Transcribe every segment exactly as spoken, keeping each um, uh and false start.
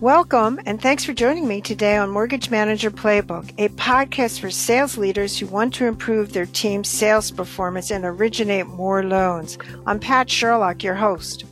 Welcome, and thanks for joining me today on Mortgage Manager Playbook, a podcast for sales leaders who want to improve their team's sales performance and originate more loans. I'm Pat Sherlock, your host.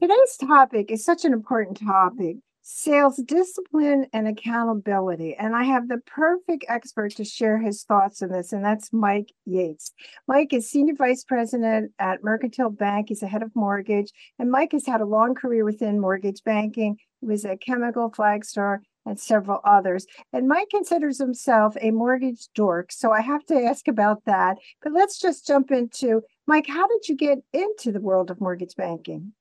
Today's topic is such an important topic, sales discipline and accountability. And I have the perfect expert to share his thoughts on this, and that's Mike Yates. Mike is Senior Vice President at Mercantile Bank. He's the head of mortgage, and Mike has had a long career within mortgage banking. Was at Chemical, Flagstar, and several others. And Mike considers himself a mortgage dork, so I have to ask about that. But let's just jump into, Mike, how did you get into the world of mortgage banking?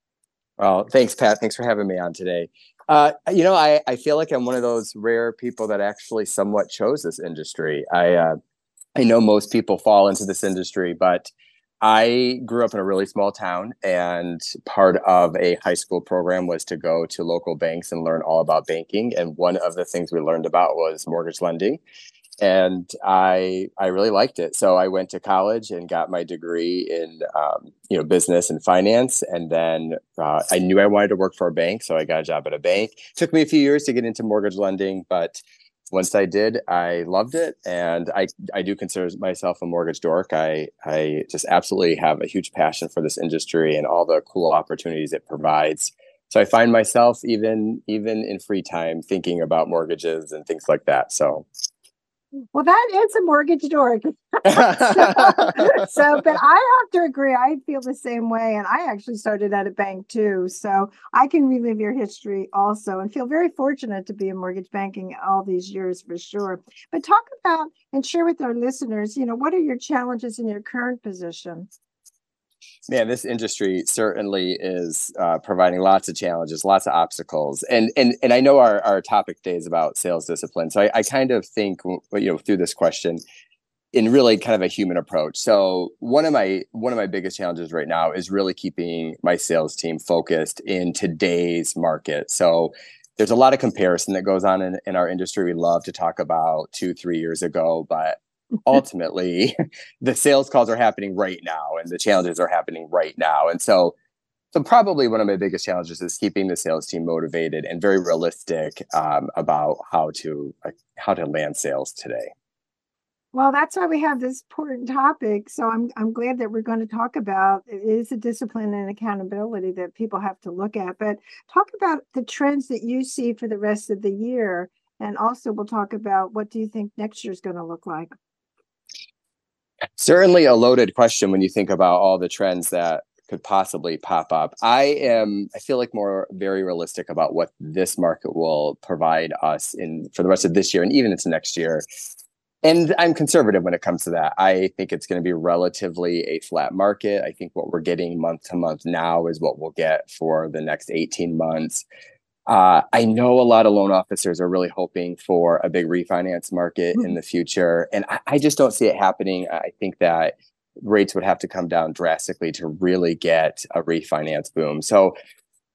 Well, thanks, Pat. Thanks for having me on today. Uh, you know, I, I feel like I'm one of those rare people that actually somewhat chose this industry. I, uh, I know most people fall into this industry, but I grew up in a really small town, and part of a high school program was to go to local banks and learn all about banking. And one of the things we learned about was mortgage lending. And I I really liked it. So I went to college and got my degree in um, you know business and finance. And then uh, I knew I wanted to work for a bank, so I got a job at a bank. It took me a few years to get into mortgage lending, but once I did, I loved it, and I, I do consider myself a mortgage dork. I, I just absolutely have a huge passion for this industry and all the cool opportunities it provides. So I find myself even even in free time thinking about mortgages and things like that. So, well, that is a mortgage dork. so, so, but I have to agree. I feel the same way, and I actually started at a bank too, so I can relive your history also, and feel very fortunate to be in mortgage banking all these years for sure. But talk about and share with our listeners, you know, what are your challenges in your current position? Man, this industry certainly is uh, providing lots of challenges, lots of obstacles. And and and I know our, our topic today is about sales discipline. So I, I kind of think, you know, through this question in really kind of a human approach. So one of my one of my biggest challenges right now is really keeping my sales team focused in today's market. So there's a lot of comparison that goes on in, in our industry. We love to talk about two, three years ago, but ultimately, the sales calls are happening right now, and the challenges are happening right now. And so, so probably one of my biggest challenges is keeping the sales team motivated and very realistic um, about how to uh, how to land sales today. Well, that's why we have this important topic. So I'm I'm glad that we're going to talk about it. Is a discipline and accountability that people have to look at. But talk about the trends that you see for the rest of the year, and also we'll talk about what do you think next year is going to look like. Certainly a loaded question when you think about all the trends that could possibly pop up. I am, I feel like more very realistic about what this market will provide us in for the rest of this year and even into next year. And I'm conservative when it comes to that. I think it's going to be relatively a flat market. I think what we're getting month to month now is what we'll get for the next eighteen months. Uh, I know a lot of loan officers are really hoping for a big refinance market in the future, and I, I just don't see it happening. I think that rates would have to come down drastically to really get a refinance boom. So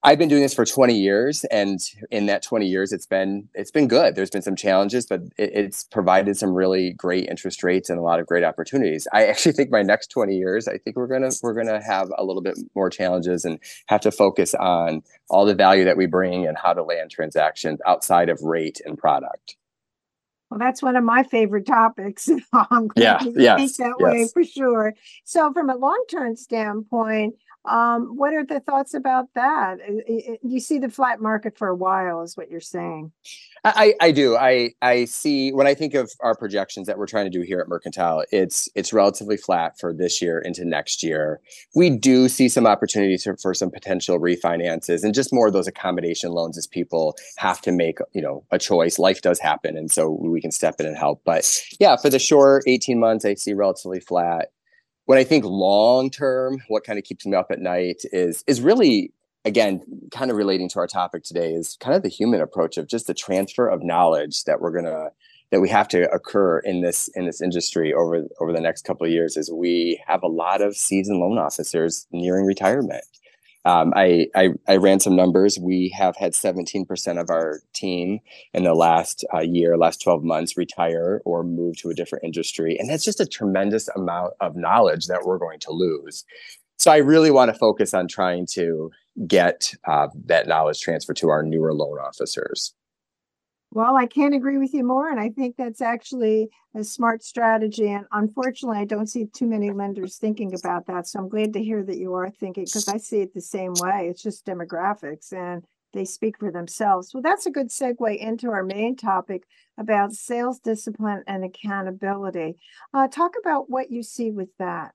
I've been doing this for twenty years, and in that twenty years, it's been it's been good. There's been some challenges, but it, it's provided some really great interest rates and a lot of great opportunities. I actually think my next twenty years, I think we're gonna we're gonna have a little bit more challenges and have to focus on all the value that we bring and how to land transactions outside of rate and product. Well, that's one of my favorite topics. I'm glad you think that way for sure. So, from a long-term standpoint, Um, what are the thoughts about that? You see the flat market for a while is what you're saying. I, I do. I, I see when I think of our projections that we're trying to do here at Mercantile, it's it's relatively flat for this year into next year. We do see some opportunities for, for some potential refinances and just more of those accommodation loans as people have to make, you know, a choice. Life does happen. And so we can step in and help. But yeah, for the short eighteen months, I see relatively flat. When I think long-term, what kind of keeps me up at night is is really, again, kind of relating to our topic today is kind of the human approach of just the transfer of knowledge that we're going to, that we have to occur in this in this industry over, over the next couple of years is we have a lot of seasoned loan officers nearing retirement. Um, I, I, I ran some numbers. We have had seventeen percent of our team in the last uh, year, last twelve months, retire or move to a different industry. And that's just a tremendous amount of knowledge that we're going to lose. So I really want to focus on trying to get uh, that knowledge transfer to our newer loan officers. Well, I can't agree with you more. And I think that's actually a smart strategy. And unfortunately, I don't see too many lenders thinking about that. So I'm glad to hear that you are thinking, because I see it the same way. It's just demographics and they speak for themselves. Well, that's a good segue into our main topic about sales discipline and accountability. Uh, talk about what you see with that.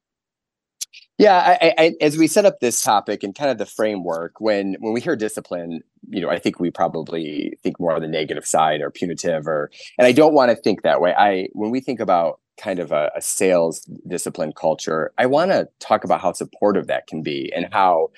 Yeah, I, I, as we set up this topic and kind of the framework, when when we hear discipline, you know, I think we probably think more on the negative side or punitive, or and I don't want to think that way. I when we think about kind of a, a sales discipline culture, I want to talk about how supportive that can be and how,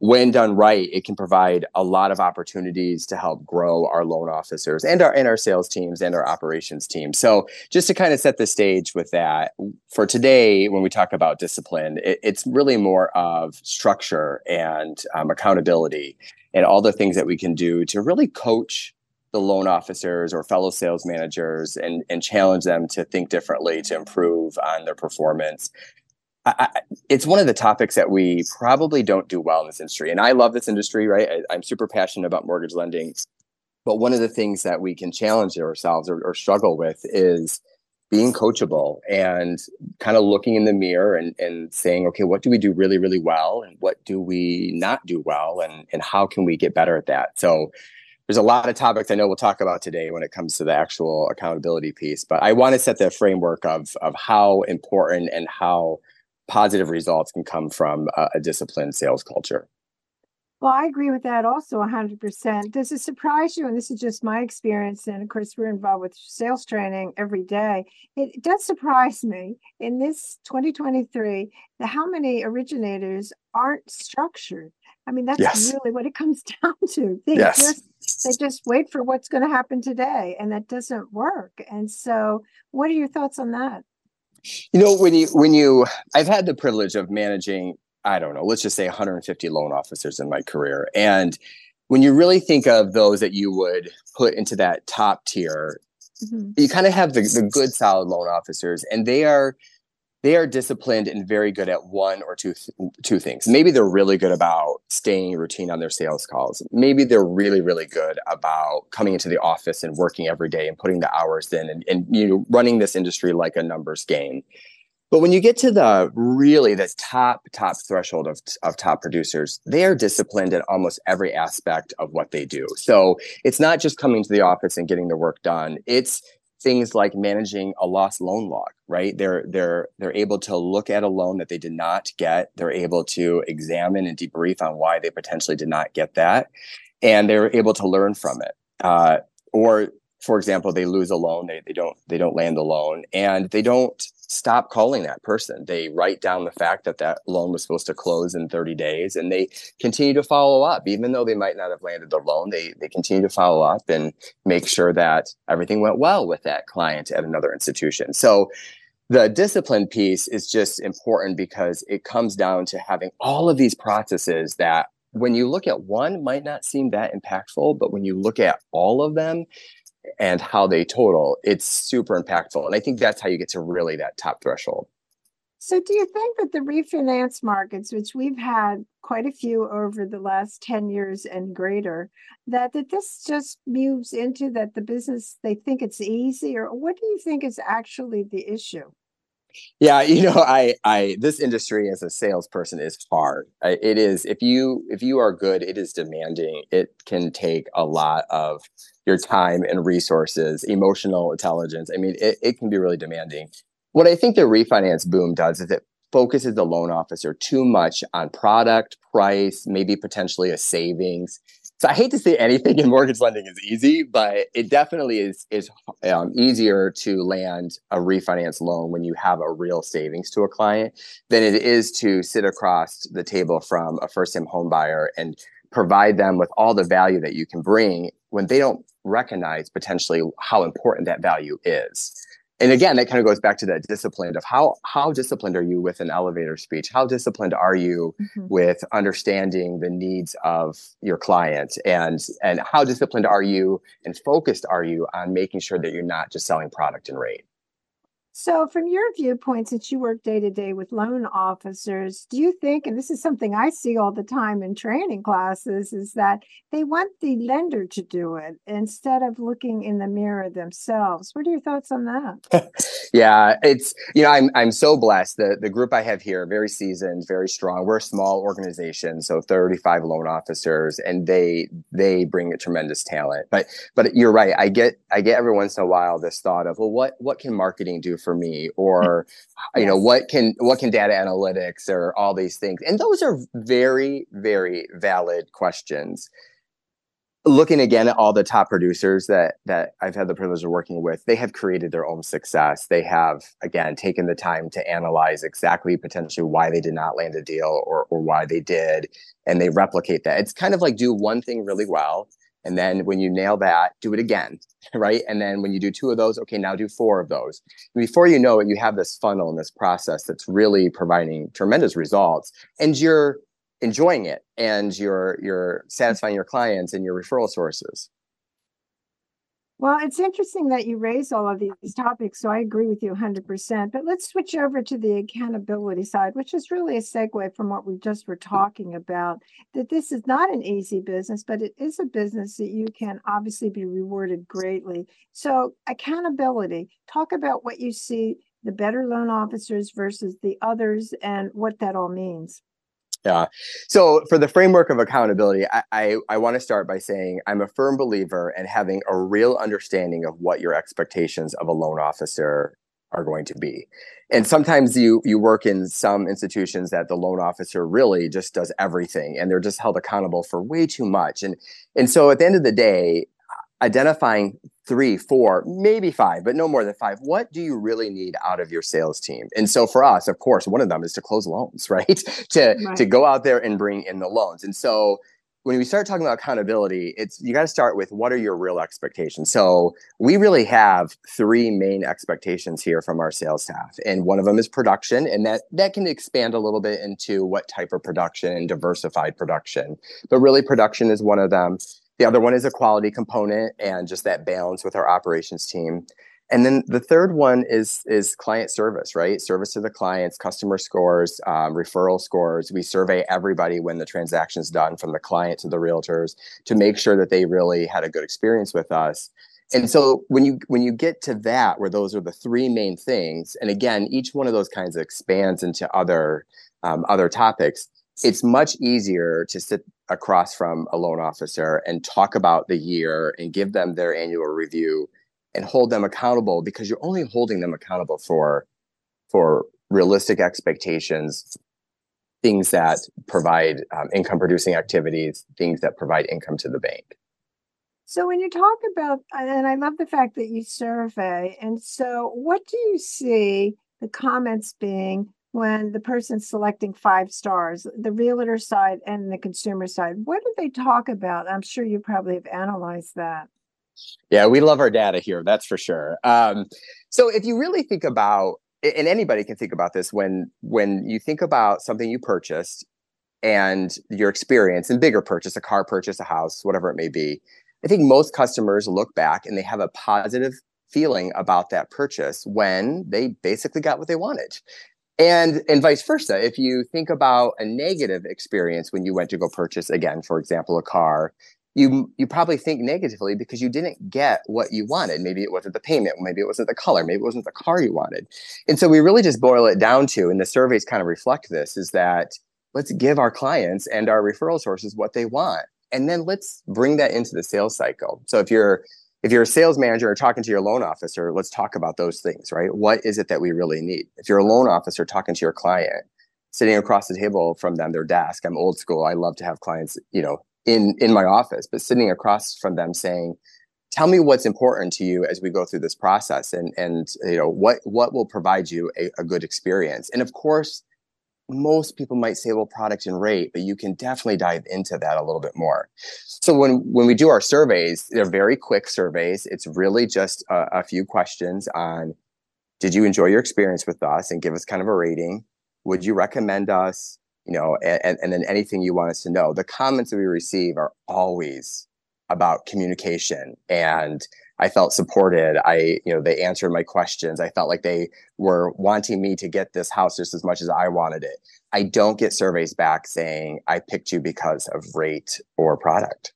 when done right, it can provide a lot of opportunities to help grow our loan officers and our and our sales teams and our operations team. So just to kind of set the stage with that, for today, when we talk about discipline, it, it's really more of structure and um, accountability and all the things that we can do to really coach the loan officers or fellow sales managers and, and challenge them to think differently, to improve on their performance. I, it's one of the topics that we probably don't do well in this industry. And I love this industry, right? I, I'm super passionate about mortgage lending. But one of the things that we can challenge ourselves or, or struggle with is being coachable and kind of looking in the mirror and, and saying, okay, what do we do really, really well? And what do we not do well? And, and how can we get better at that? So there's a lot of topics I know we'll talk about today when it comes to the actual accountability piece. But I want to set the framework of, of how important and how positive results can come from a, a disciplined sales culture. Well, I agree with that also one hundred percent. Does it surprise you? And this is just my experience. And of course, we're involved with sales training every day. It does surprise me in this twenty twenty-three, that how many originators aren't structured. I mean, that's yes. really what it comes down to. They, yes. just, they just wait for what's going to happen today. And that doesn't work. And so what are your thoughts on that? You know, when you, when you, I've had the privilege of managing, I don't know, let's just say one hundred fifty loan officers in my career. And when you really think of those that you would put into that top tier, mm-hmm. you kind of have the, the good, solid loan officers, and they are, they are disciplined and very good at one or two, two things. Maybe they're really good about staying routine on their sales calls. Maybe they're really, really good about coming into the office and working every day and putting the hours in and, and you know, running this industry like a numbers game. But when you get to the really the top, top threshold of, of top producers, they are disciplined in almost every aspect of what they do. So it's not just coming to the office and getting the work done. It's things like managing a lost loan log, right? They're they're they're able to look at a loan that they did not get. They're able to examine and debrief on why they potentially did not get that, and they're able to learn from it. Uh, or, for example, they lose a loan, they they don't they don't land the loan, and they don't stop calling that person. They write down the fact that that loan was supposed to close in thirty days, and they continue to follow up. Even though they might not have landed the loan, they they continue to follow up and make sure that everything went well with that client at another institution. So the discipline piece is just important because it comes down to having all of these processes that when you look at one might not seem that impactful, but when you look at all of them and how they total, it's super impactful. And I think that's how you get to really that top threshold. So do you think that the refinance markets, which we've had quite a few over the last ten years and greater, that, that this just moves into that the business, they think it's easy? Or what do you think is actually the issue? Yeah, you know, I, I, this industry as a salesperson is hard. It is, if you, if you are good, it is demanding. It can take a lot of your time and resources, emotional intelligence. I mean, it, it can be really demanding. What I think the refinance boom does is it focuses the loan officer too much on product, price, maybe potentially a savings. So I hate to say anything in mortgage lending is easy, but it definitely is is um, easier to land a refinance loan when you have a real savings to a client than it is to sit across the table from a first-time home buyer and provide them with all the value that you can bring when they don't recognize potentially how important that value is. And again, that kind of goes back to that discipline of how how disciplined are you with an elevator speech? How disciplined are you mm-hmm. with understanding the needs of your client? And and how disciplined are you and focused are you on making sure that you're not just selling product and rate? So from your viewpoint, since you work day to day with loan officers, do you think, and this is something I see all the time in training classes, is that they want the lender to do it instead of looking in the mirror themselves. What are your thoughts on that? Yeah, it's, you know, I'm I'm so blessed. The, the group I have here, very seasoned, very strong. We're a small organization, so thirty-five loan officers, and they they bring a tremendous talent. But but you're right. I get I get every once in a while this thought of, well, what what can marketing do for me, or you yes. know, what can what can data analytics or all these things? And those are very, very valid questions. Looking again at all the top producers that that I've had the privilege of working with, they have created their own success. They have, again, taken the time to analyze exactly potentially why they did not land a deal or or why they did, and they replicate that. It's kind of like do one thing really well, and then when you nail that, do it again, right? And then when you do two of those, okay, now do four of those. Before you know it, you have this funnel and this process that's really providing tremendous results, and you're enjoying it, and you're you're satisfying your clients and your referral sources. Well, it's interesting that you raise all of these topics, so I agree with you one hundred percent. But let's switch over to the accountability side, which is really a segue from what we just were talking about, that this is not an easy business, but it is a business that you can obviously be rewarded greatly. So accountability, talk about what you see, the better loan officers versus the others, and what that all means. Yeah. So for the framework of accountability, I, I, I want to start by saying I'm a firm believer in having a real understanding of what your expectations of a loan officer are going to be. And sometimes you you work in some institutions that the loan officer really just does everything, and they're just held accountable for way too much. And and so at the end of the day, identifying three, four, maybe five, but no more than five. What do you really need out of your sales team? And so for us, of course, one of them is to close loans, right? to right. to go out there and bring in the loans. And so when we start talking about accountability, it's you got to start with what are your real expectations? So we really have three main expectations here from our sales staff. And one of them is production. And that, that can expand a little bit into what type of production and diversified production. But really production is one of them. The other one is a quality component and just that balance with our operations team. And then the third one is is client service, right? Service to the clients, customer scores, um, referral scores. We survey everybody when the transaction's done, from the client to the realtors, to make sure that they really had a good experience with us. And so when you when you get to that, where those are the three main things, and again, each one of those kinds of expands into other um, other topics, it's much easier to sit across from a loan officer and talk about the year and give them their annual review and hold them accountable, because you're only holding them accountable for for realistic expectations, things that provide um, income producing activities, things that provide income to the bank. So when you talk about, and I love the fact that you survey, and so what do you see the comments being when the person's selecting five stars, the realtor side and the consumer side? What do they talk about? I'm sure you probably have analyzed that. Yeah, we love our data here, that's for sure. Um, so if you really think about, and anybody can think about this, when when you think about something you purchased and your experience in bigger purchase, a car purchase, a house, whatever it may be, I think most customers look back and they have a positive feeling about that purchase when they basically got what they wanted. And and vice versa, if you think about a negative experience when you went to go purchase, again, for example, a car, you you probably think negatively because you didn't get what you wanted. Maybe it wasn't the payment, maybe it wasn't the color, maybe it wasn't the car you wanted. And so we really just boil it down to, and the surveys kind of reflect this, is that let's give our clients and our referral sources what they want, and then let's bring that into the sales cycle. So if you're If you're a sales manager or talking to your loan officer, let's talk about those things, right? What is it that we really need? If you're a loan officer talking to your client, sitting across the table from them, their desk, I'm old school. I love to have clients, you know, in, in my office, but sitting across from them saying, tell me what's important to you as we go through this process, and, and you know, what, what will provide you a, a good experience? And of course, most people might say, well, product and rate, but you can definitely dive into that a little bit more. So when, when we do our surveys, they're very quick surveys. It's really just a, a few questions on, did you enjoy your experience with us, and give us kind of a rating? Would you recommend us? You know, and, and then anything you want us to know. The comments that we receive are always about communication and I felt supported. I, you know, they answered my questions. I felt like they were wanting me to get this house just as much as I wanted it. I don't get surveys back saying I picked you because of rate or product.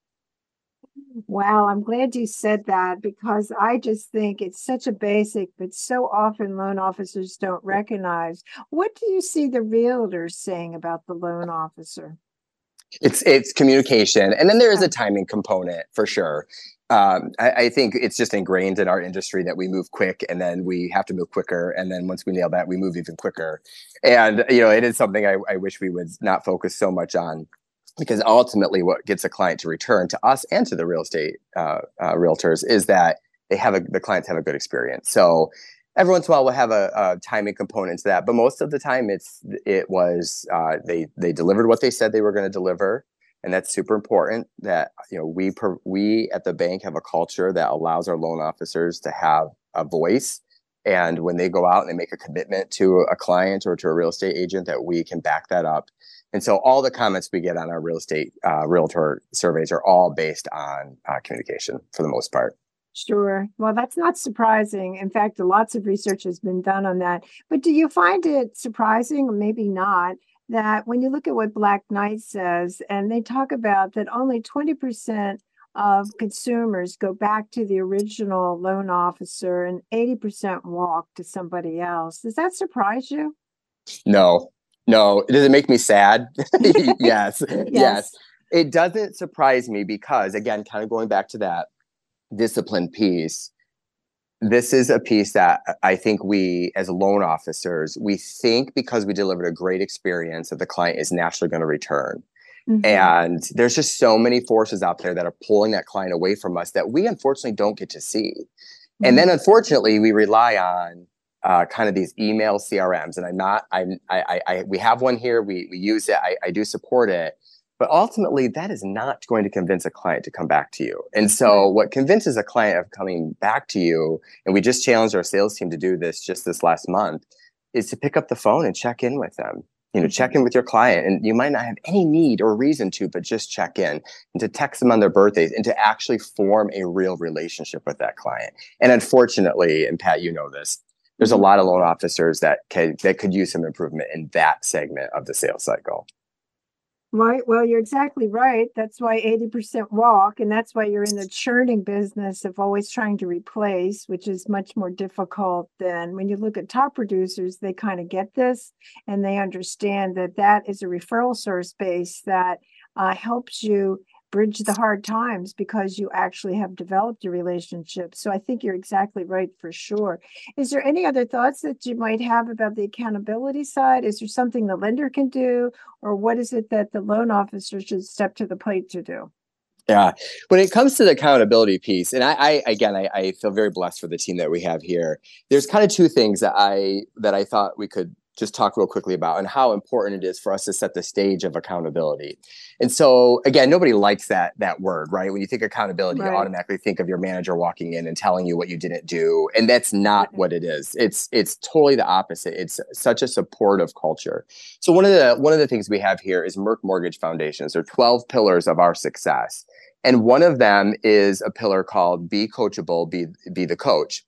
Wow, I'm glad you said that, because I just think it's such a basic, but so often loan officers don't recognize. What do you see the realtors saying about the loan officer? It's it's communication. And then there is a timing component for sure. Um, I, I think it's just ingrained in our industry that we move quick, and then we have to move quicker. And then once we nail that, we move even quicker. And, you know, it is something I, I wish we would not focus so much on, because ultimately what gets a client to return to us and to the real estate uh, uh, realtors is that they have a, the clients have a good experience. So every once in a while we'll have a, a timing component to that, but most of the time it's it was uh, they they delivered what they said they were going to deliver, and that's super important. That, you know, we per, we at the bank have a culture that allows our loan officers to have a voice, and when they go out and they make a commitment to a client or to a real estate agent, that we can back that up. And so all the comments we get on our real estate uh, realtor surveys are all based on uh, communication for the most part. Sure. Well, that's not surprising. In fact, lots of research has been done on that. But do you find it surprising, or maybe not, that when you look at what Black Knight says, and they talk about that only twenty percent of consumers go back to the original loan officer and eighty percent walk to somebody else. Does that surprise you? No, no. Does it make me sad? Yes. yes, yes. It doesn't surprise me because, again, kind of going back to that discipline piece, this is a piece that I think we as loan officers, we think because we delivered a great experience that the client is naturally going to return. Mm-hmm. And there's just so many forces out there that are pulling that client away from us that we unfortunately don't get to see. Mm-hmm. And then unfortunately we rely on uh, kind of these email C R Ms, and I'm not, I'm, I, I, I, we have one here. We we use it. I, I do support it. But ultimately, that is not going to convince a client to come back to you. And so what convinces a client of coming back to you, and we just challenged our sales team to do this just this last month, is to pick up the phone and check in with them. You know, check in with your client. And you might not have any need or reason to, but just check in, and to text them on their birthdays, and to actually form a real relationship with that client. And unfortunately, and Pat, you know this, there's a lot of loan officers that can, that could use some improvement in that segment of the sales cycle. Right. Well, you're exactly right. That's why eighty percent walk. And that's why you're in the churning business of always trying to replace, which is much more difficult than when you look at top producers. They kind of get this, and they understand that that is a referral source base that uh, helps you bridge the hard times, because you actually have developed a relationship. So I think you're exactly right for sure. Is there any other thoughts that you might have about the accountability side? Is there something the lender can do, or what is it that the loan officer should step to the plate to do? Yeah. When it comes to the accountability piece, and I, I again, I, I feel very blessed for the team that we have here. There's kind of two things that I, that I thought we could just talk real quickly about, and how important it is for us to set the stage of accountability. And so again, nobody likes that that word, right? When you think accountability, right, you automatically think of your manager walking in and telling you what you didn't do. And that's not what it is. It's it's totally the opposite. It's such a supportive culture. So one of the one of the things we have here is Merc Mortgage Foundations. There are twelve pillars of our success. And one of them is a pillar called be coachable, be be the coach.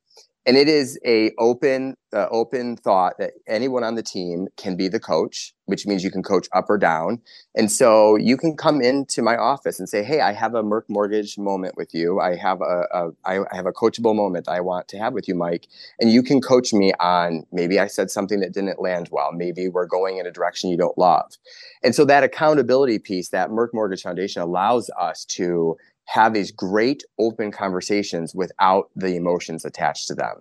And it is a open, uh, open thought that anyone on the team can be the coach, which means you can coach up or down. And so you can come into my office and say, "Hey, I have a Merc Mortgage moment with you. I have a, a I have a coachable moment that I want to have with you, Mike." And you can coach me on, maybe I said something that didn't land well. Maybe we're going in a direction you don't love. And so that accountability piece, that Merc Mortgage Foundation allows us to have these great open conversations without the emotions attached to them.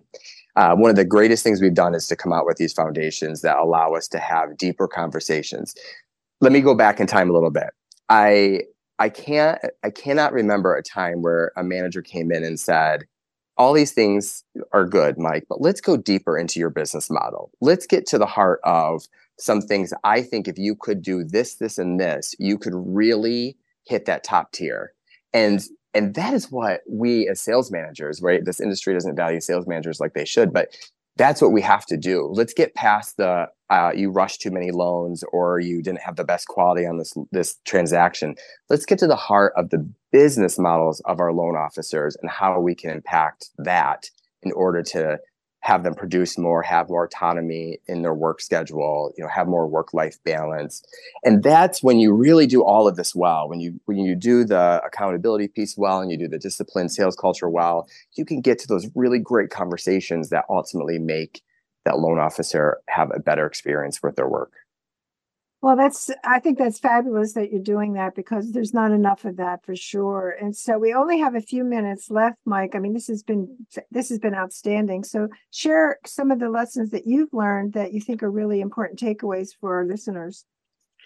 Uh, one of the greatest things we've done is to come out with these foundations that allow us to have deeper conversations. Let me go back in time a little bit. I I can't I cannot remember a time where a manager came in and said, "All these things are good, Mike, but let's go deeper into your business model. Let's get to the heart of some things. I think if you could do this, this, and this, you could really hit that top tier." And and that is what we as sales managers, right? This industry doesn't value sales managers like they should, but that's what we have to do. Let's get past the uh, you rushed too many loans, or you didn't have the best quality on this this transaction. Let's get to the heart of the business models of our loan officers and how we can impact that in order to have them produce more, have more autonomy in their work schedule, you know, have more work-life balance. And that's when you really do all of this well. When you when you do the accountability piece well and you do the discipline sales culture well, you can get to those really great conversations that ultimately make that loan officer have a better experience with their work. Well, that's, I think that's fabulous that you're doing that, because there's not enough of that for sure. And so we only have a few minutes left, Mike. I mean, this has been, this has been outstanding. So share some of the lessons that you've learned that you think are really important takeaways for our listeners.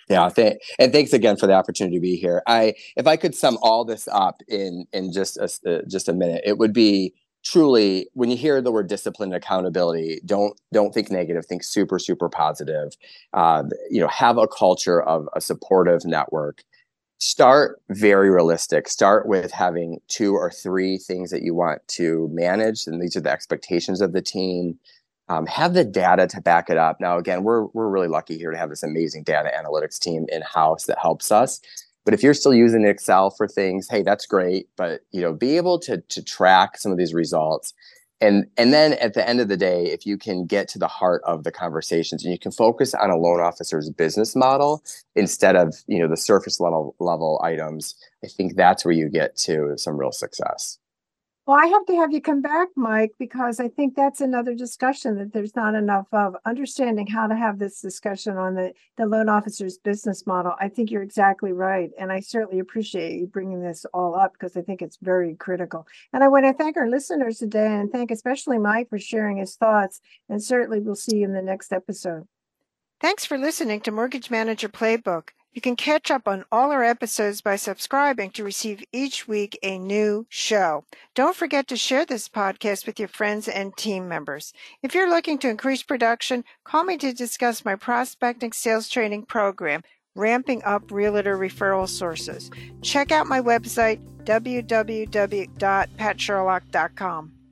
Yeah. Th- and thanks again for the opportunity to be here. I, if I could sum all this up in, in just a, uh, just a minute, it would be, truly, when you hear the word discipline and accountability, don't don't think negative. Think super, super positive. Uh, you know, have a culture of a supportive network. Start very realistic. Start with having two or three things that you want to manage, and these are the expectations of the team. Um, have the data to back it up. Now, again, we're we're really lucky here to have this amazing data analytics team in-house that helps us. But if you're still using Excel for things, hey, that's great. But, you know, be able to to track some of these results. And, and then at the end of the day, if you can get to the heart of the conversations and you can focus on a loan officer's business model instead of, you know, the surface level level items, I think that's where you get to some real success. Well, I have to have you come back, Mike, because I think that's another discussion that there's not enough of, understanding how to have this discussion on the, the loan officer's business model. I think you're exactly right. And I certainly appreciate you bringing this all up, because I think it's very critical. And I want to thank our listeners today, and thank especially Mike for sharing his thoughts. And certainly we'll see you in the next episode. Thanks for listening to Mortgage Manager Playbook. You can catch up on all our episodes by subscribing to receive each week a new show. Don't forget to share this podcast with your friends and team members. If you're looking to increase production, call me to discuss my prospecting sales training program, Ramping Up Realtor Referral Sources. Check out my website, w w w dot pat sherlock dot com.